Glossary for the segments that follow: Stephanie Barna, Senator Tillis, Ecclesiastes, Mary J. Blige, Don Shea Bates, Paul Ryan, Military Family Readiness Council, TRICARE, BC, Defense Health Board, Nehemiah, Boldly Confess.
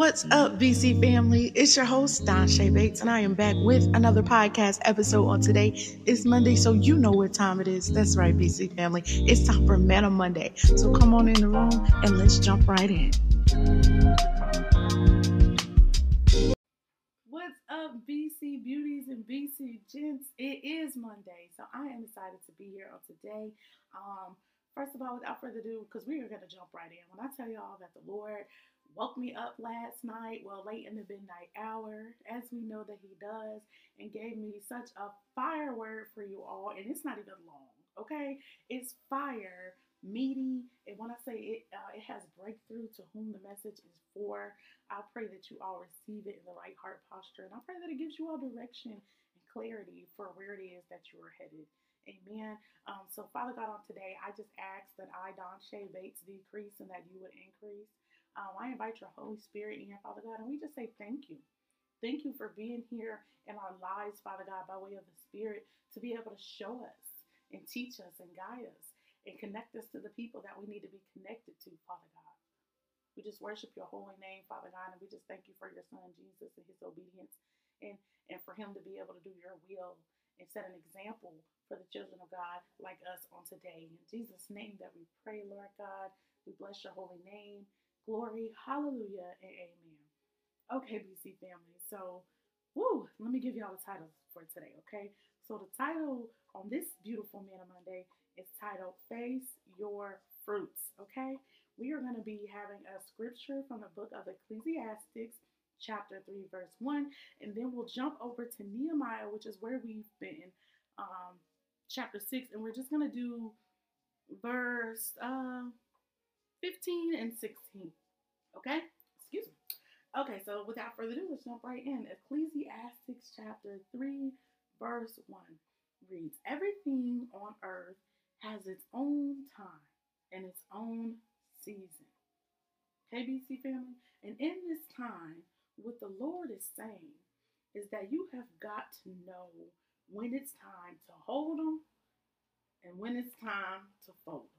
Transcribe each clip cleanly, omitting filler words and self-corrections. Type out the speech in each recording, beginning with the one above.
What's up, BC family? It's your host, Don Shea Bates, and I am back with another podcast episode on today. It's Monday, so you know what time it is. That's right, BC family. It's time for Man on Monday. So come on in the room and let's jump right in. What's up, BC beauties and BC gents? It is Monday, so I am excited to be here on today. First of all, without further ado, because we are going to jump right in. When I tell y'all that the Lord woke me up last night, well, late in the midnight hour, as we know that he does, and gave me such a fire word for you all, and it's not even long, okay? It's fire, meaty, and when I say it has breakthrough to whom the message is for. I pray that you all receive it in the right heart posture, and I pray that it gives you all direction and clarity for where it is that you are headed. Amen. So Father God, on today, I just ask that I, Don Shea Bates, decrease and that you would increase. I invite your Holy Spirit in here, Father God, and we just say thank you. Thank you for being here in our lives, Father God, by way of the Spirit, to be able to show us and teach us and guide us and connect us to the people that we need to be connected to, Father God. We just worship your holy name, Father God, and we just thank you for your Son, Jesus, and his obedience, and for him to be able to do your will and set an example for the children of God like us on today. In Jesus' name that we pray, Lord God, we bless your holy name. Glory, hallelujah, and amen. Okay, BC family, so, let me give y'all the title for today, okay? So the title on this beautiful Man of Monday is titled, Face Your Fruits, okay? We are going to be having a scripture from the book of Ecclesiastes, chapter 3, verse 1, and then we'll jump over to Nehemiah, which is where we've been, chapter 6, and we're just going to do verse 15 and 16. Okay? Excuse me. Okay, so without further ado, let's jump right in. Ecclesiastes chapter 3, verse 1 reads, Everything on earth has its own time and its own season. Okay, BC family? And in this time, what the Lord is saying is that you have got to know when it's time to hold them and when it's time to fold them.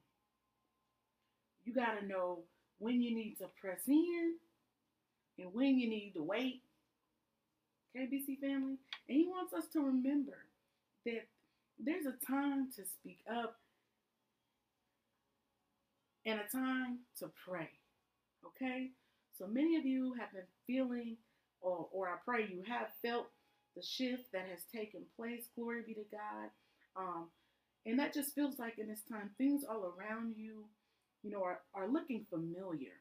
You got to know when you need to press in and when you need to wait. Okay, BC family? And he wants us to remember that there's a time to speak up and a time to pray. Okay? So many of you have been feeling, or I pray you have felt, the shift that has taken place. Glory be to God. And that just feels like in this time, things all around you, are looking familiar.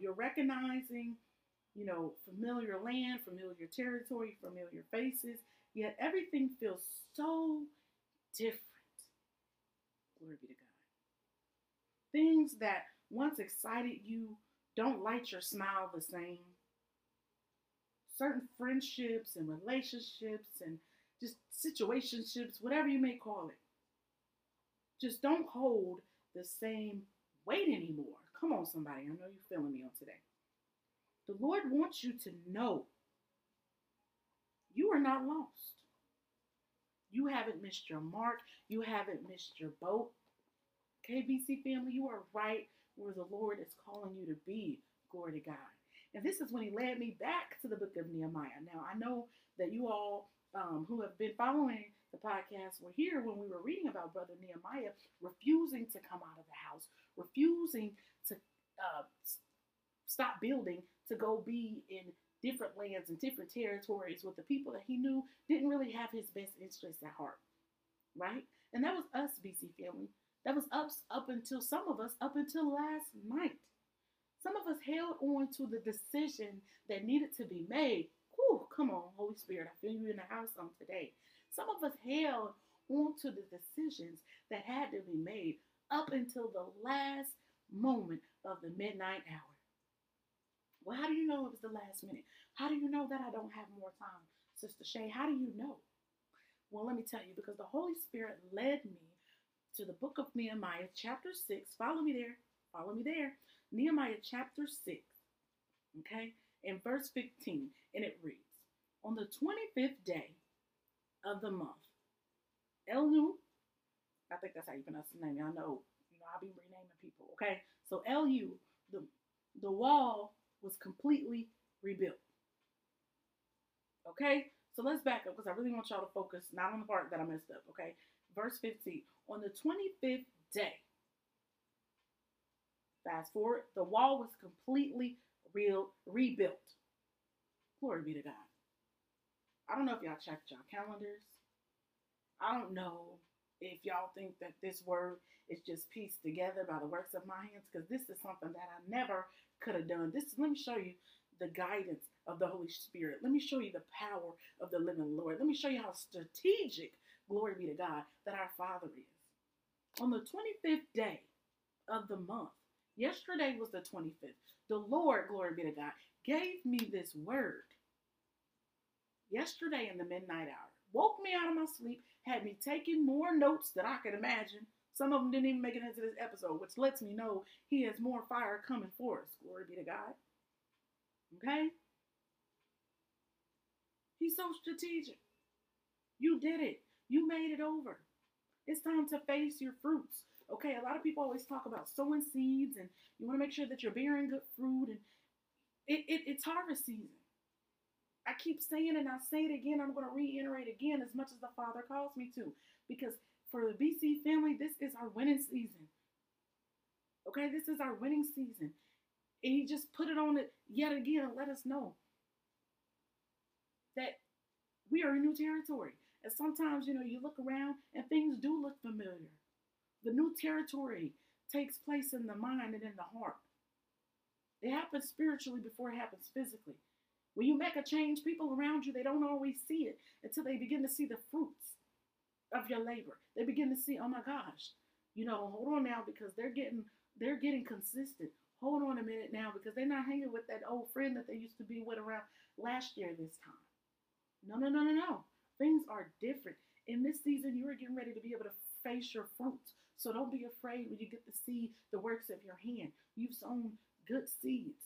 You're recognizing, familiar land, familiar territory, familiar faces, yet everything feels so different. Glory be to God. Things that once excited you don't light your smile the same. Certain friendships and relationships and just situationships, whatever you may call it, just don't hold the same weight anymore. Come on, somebody. I know you're feeling me on today. The Lord wants you to know you are not lost. You haven't missed your mark. You haven't missed your boat. KBC family, you are right where the Lord is calling you to be. Glory to God. And this is when he led me back to the book of Nehemiah. Now, I know that you all who have been following the podcast were here when we were reading about Brother Nehemiah refusing to come out of the house, refusing to stop building, to go be in different lands and different territories with the people that he knew didn't really have his best interests at heart, right? And that was us, BC family. That was us up until some of us, up until last night. Some of us held on to the decision that needed to be made. Whew, come on, Holy Spirit, I feel you in the house on today. Some of us held on to the decisions that had to be made up until the last moment of the midnight hour. Well, how do you know it was the last minute? How do you know that I don't have more time, Sister Shay? How do you know? Well, let me tell you, because the Holy Spirit led me to the book of Nehemiah, chapter 6. Follow me there. Follow me there. Nehemiah, chapter 6, okay, in verse 15, and it reads, On the 25th day of the month, Elu, I think that's how you pronounce his name. Y'all know, I'll be renaming people, okay? So Elu, the wall was completely rebuilt. Okay, so let's back up because I really want y'all to focus not on the part that I messed up. Okay, verse 15. On the 25th day, fast forward, the wall was completely rebuilt. Glory be to God. I don't know if y'all checked y'all calendars. I don't know if y'all think that this word is just pieced together by the works of my hands, because this is something that I never could have done. Let me show you the guidance of the Holy Spirit. Let me show you the power of the living Lord. Let me show you how strategic, glory be to God, that our Father is. On the 25th day of the month, yesterday was the 25th, the Lord, glory be to God, gave me this word yesterday in the midnight hour. Woke me out of my sleep, had me taking more notes than I could imagine. Some of them didn't even make it into this episode, which lets me know he has more fire coming for us. Glory be to God. Okay? He's so strategic. You did it. You made it over. It's time to face your fruits. Okay, a lot of people always talk about sowing seeds, and you want to make sure that you're bearing good fruit, and it's harvest season. I keep saying it, and I say it again. I'm going to reiterate again as much as the Father calls me to, because for the BC family, this is our winning season. Okay, this is our winning season. And he just put it on it yet again and let us know that we are in new territory. And sometimes, you know, you look around and things do look familiar. The new territory takes place in the mind and in the heart. It happens spiritually before it happens physically. When you make a change, people around you, they don't always see it until they begin to see the fruits of your labor. They begin to see, oh my gosh, you know, hold on now, because they're getting consistent. Hold on a minute now, because they're not hanging with that old friend that they used to be with around last year this time. No, no, no, no, no. Things are different. In this season, you are getting ready to be able to face your fruits. So don't be afraid when you get to see the works of your hand. You've sown good seeds,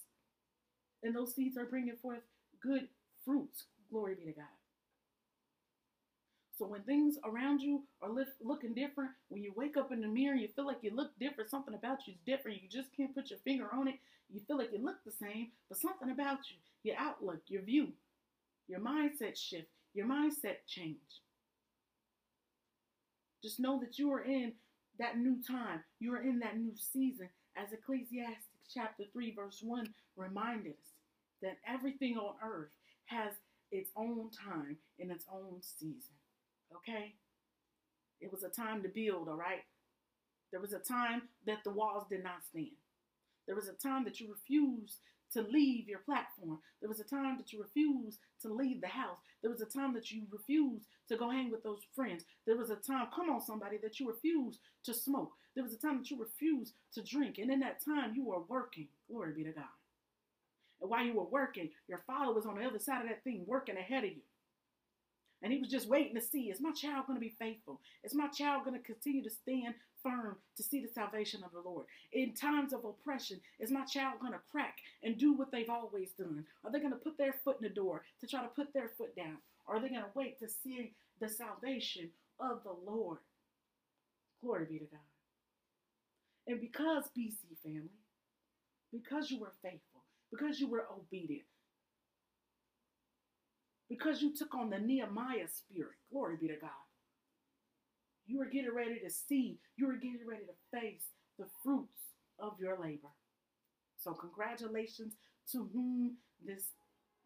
and those seeds are bringing forth good fruits, glory be to God. So when things around you are looking different, when you wake up in the mirror and you feel like you look different, something about you is different, you just can't put your finger on it, you feel like you look the same, but something about you, your outlook, your view, your mindset shift, your mindset change. Just know that you are in that new time, you are in that new season, as Ecclesiastes chapter 3 verse 1 reminded us. That everything on earth has its own time and its own season, okay? It was a time to build, all right? There was a time that the walls did not stand. There was a time that you refused to leave your platform. There was a time that you refused to leave the house. There was a time that you refused to go hang with those friends. There was a time, come on somebody, that you refused to smoke. There was a time that you refused to drink. And in that time, you were working. Glory be to God. And while you were working, your father was on the other side of that thing working ahead of you. And he was just waiting to see, is my child going to be faithful? Is my child going to continue to stand firm to see the salvation of the Lord? In times of oppression, is my child going to crack and do what they've always done? Are they going to put their foot in the door to try to put their foot down? Or are they going to wait to see the salvation of the Lord? Glory be to God. And because, BC family, because you were faithful, because you were obedient, because you took on the Nehemiah spirit, glory be to God, you are getting ready to see, you are getting ready to face the fruits of your labor. So congratulations to whom this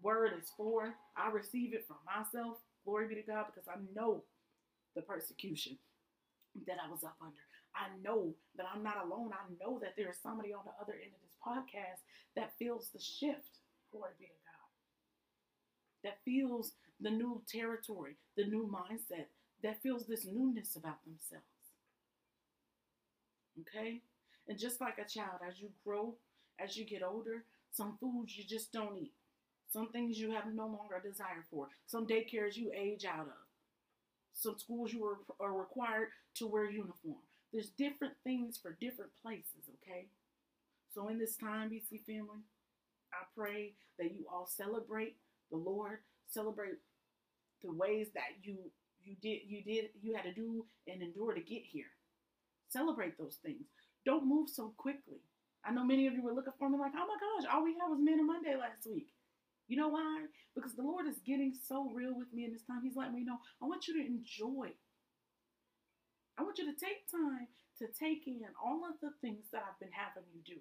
word is for. I receive it for myself, glory be to God, because I know the persecution that I was up under. I know that I'm not alone. I know that there is somebody on the other end of this podcast that feels the shift, glory be to God, that feels the new territory, the new mindset, that feels this newness about themselves. Okay? And just like a child, as you grow, as you get older, some foods you just don't eat. Some things you have no longer a desire for. Some daycares you age out of. Some schools you are required to wear uniform. There's different things for different places, okay? So in this time, BC family, I pray that you all celebrate the Lord, celebrate the ways that you had to do and endure to get here. Celebrate those things. Don't move so quickly. I know many of you were looking for me like, oh my gosh, all we had was Men on Monday last week. You know why? Because the Lord is getting so real with me in this time. He's letting me know, I want you to enjoy. I want you to take time to take in all of the things that I've been having you do.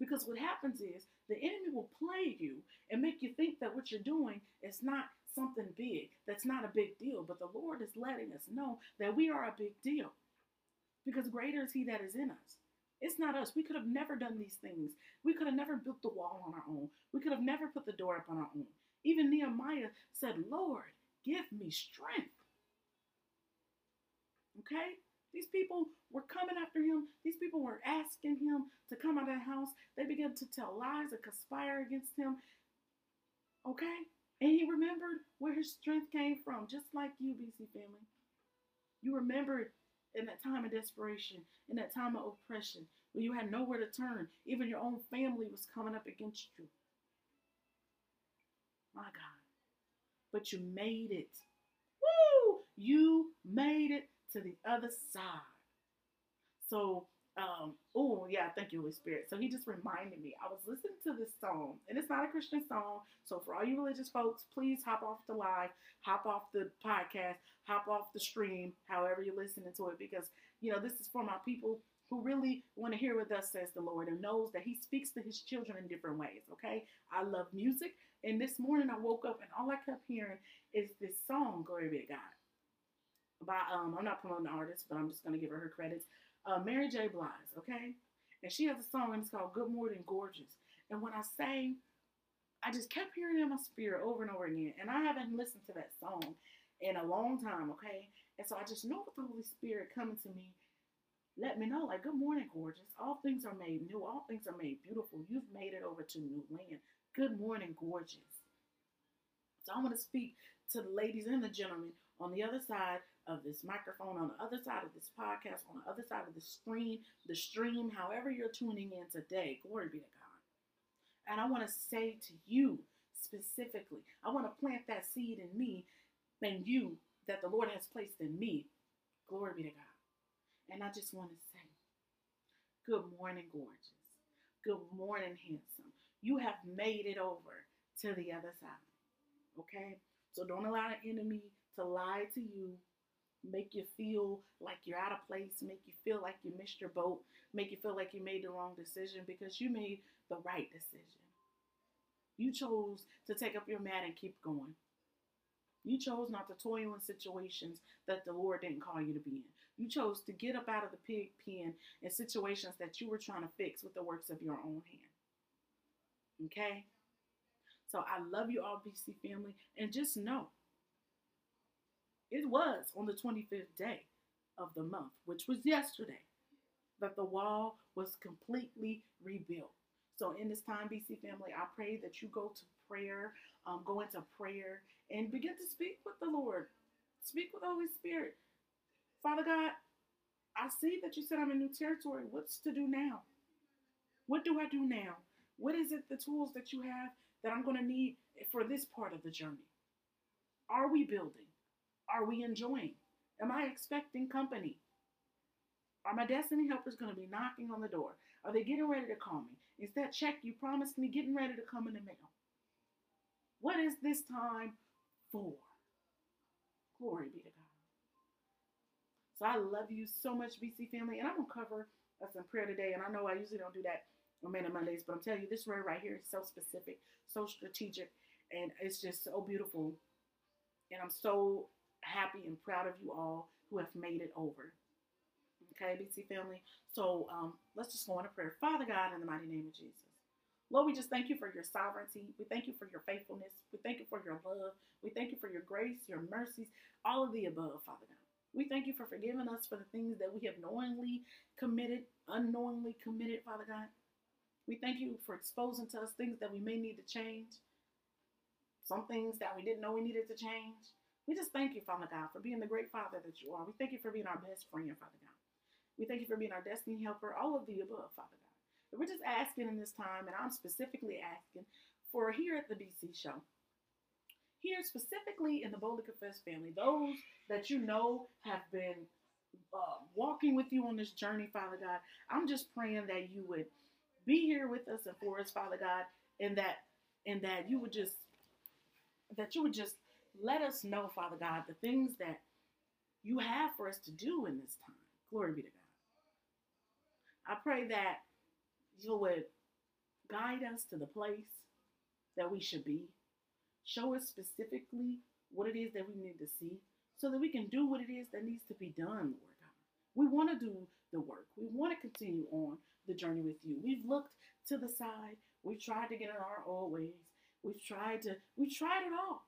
Because what happens is the enemy will play you and make you think that what you're doing is not something big. That's not a big deal. But the Lord is letting us know that we are a big deal. Because greater is He that is in us. It's not us. We could have never done these things. We could have never built the wall on our own. We could have never put the door up on our own. Even Nehemiah said, Lord, give me strength. Okay? These people were coming after him. These people were asking him to come out of the house. They began to tell lies and conspire against him. Okay? And he remembered where his strength came from, just like you, BC family. You remembered in that time of desperation, in that time of oppression, when you had nowhere to turn. Even your own family was coming up against you. My God. But you made it. Woo! You made it to the other side. So, oh yeah, thank you, Holy Spirit. So he just reminded me, I was listening to this song, and it's not a Christian song, so for all you religious folks, please hop off the live, hop off the podcast, hop off the stream, however you're listening to it, because, you know, this is for my people who really want to hear what thus says the Lord and knows that He speaks to His children in different ways, okay? I love music, and this morning I woke up, and all I kept hearing is this song, Glory Be to God. By, I'm not promoting the artist, but I'm just going to give her credits. Mary J. Blige, okay? And she has a song, and it's called Good Morning Gorgeous. And when I say, I just kept hearing it in my spirit over and over again. And I haven't listened to that song in a long time, okay? And so I just know with the Holy Spirit coming to me, let me know, like, good morning, gorgeous. All things are made new. All things are made beautiful. You've made it over to new land. Good morning, gorgeous. So I want to speak to the ladies and the gentlemen on the other side of this microphone, on the other side of this podcast, on the other side of the stream, however you're tuning in today, glory be to God. And I want to say to you specifically, I want to plant that seed in me and you that the Lord has placed in me, glory be to God. And I just want to say, good morning, gorgeous. Good morning, handsome. You have made it over to the other side, okay? So don't allow the enemy to lie to you, make you feel like you're out of place, make you feel like you missed your boat, make you feel like you made the wrong decision, because you made the right decision. You chose to take up your mat and keep going. You chose not to toil in situations that the Lord didn't call you to be in. You chose to get up out of the pig pen in situations that you were trying to fix with the works of your own hand. Okay? So I love you all, BC family, and just know, it was on the 25th day of the month, which was yesterday, that the wall was completely rebuilt. So in this time, BC family, I pray that you go to prayer, go into prayer, and begin to speak with the Lord. Speak with the Holy Spirit. Father God, I see that you said I'm in new territory. What's to do now? What do I do now? What is it, the tools that you have that I'm going to need for this part of the journey? Are we building? Are we enjoying? Am I expecting company? Are my destiny helpers going to be knocking on the door? Are they getting ready to call me? Is that check you promised me getting ready to come in the mail? What is this time for? Glory be to God. So I love you so much, BC family. And I'm going to cover us in prayer today. And I know I usually don't do that on Man on Mondays, but I'm telling you, this word right here is so specific, so strategic, and it's just so beautiful. And I'm so happy and proud of you all who have made it over. Okay, BC family. So let's just go into prayer. Father God, in the mighty name of Jesus. Lord, we just thank you for your sovereignty. We thank you for your faithfulness. We thank you for your love. We thank you for your grace, your mercies, all of the above, Father God. We thank you for forgiving us for the things that we have knowingly committed, unknowingly committed, Father God. We thank you for exposing to us things that we may need to change. Some things that we didn't know we needed to change. We just thank you, Father God, for being the great Father that you are. We thank you for being our best friend, Father God. We thank you for being our destiny helper, all of the above, Father God. And we're just asking in this time, and I'm specifically asking for here at the BC Show, here specifically in the Boldly Confess family, those that you know have been walking with you on this journey, Father God. I'm just praying that you would Be here with us and for us, Father God, and that you would just let us know, Father God, the things that you have for us to do in this time. Glory be to God. I pray that you would guide us to the place that we should be. Show us specifically what it is that we need to see so that we can do what it is that needs to be done, Lord God. We want to do the work. We want to continue on the journey with you. We've looked to the side. We've tried to get in our old ways. We've tried it all.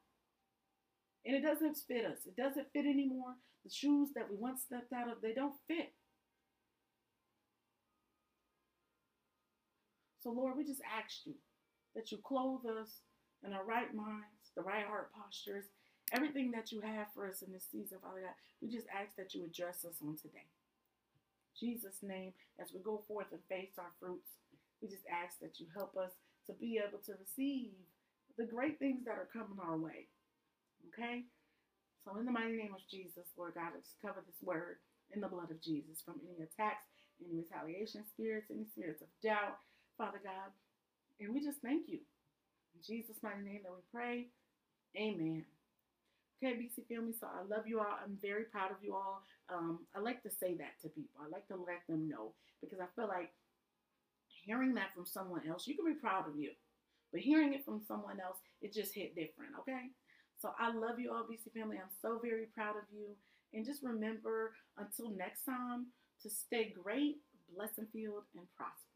And it doesn't fit us. It doesn't fit anymore. The shoes that we once stepped out of, they don't fit. So, Lord, we just ask you that you clothe us in our right minds, the right heart postures, everything that you have for us in this season, Father God. We just ask that you address us on today. In Jesus' name, as we go forth and face our fruits, we just ask that you help us to be able to receive the great things that are coming our way. Okay? So in the mighty name of Jesus, Lord God, I just cover this word in the blood of Jesus from any attacks, any retaliation spirits, any spirits of doubt, Father God. And we just thank you. In Jesus' mighty name that we pray. Amen. Okay, BC family, so I love you all. I'm very proud of you all. I like to say that to people. I like to let them know, because I feel like hearing that from someone else, you can be proud of you, but hearing it from someone else, it just hit different, okay? So I love you all, BC family. I'm so very proud of you. And just remember, until next time, to stay great, blessing filled, and prosperous.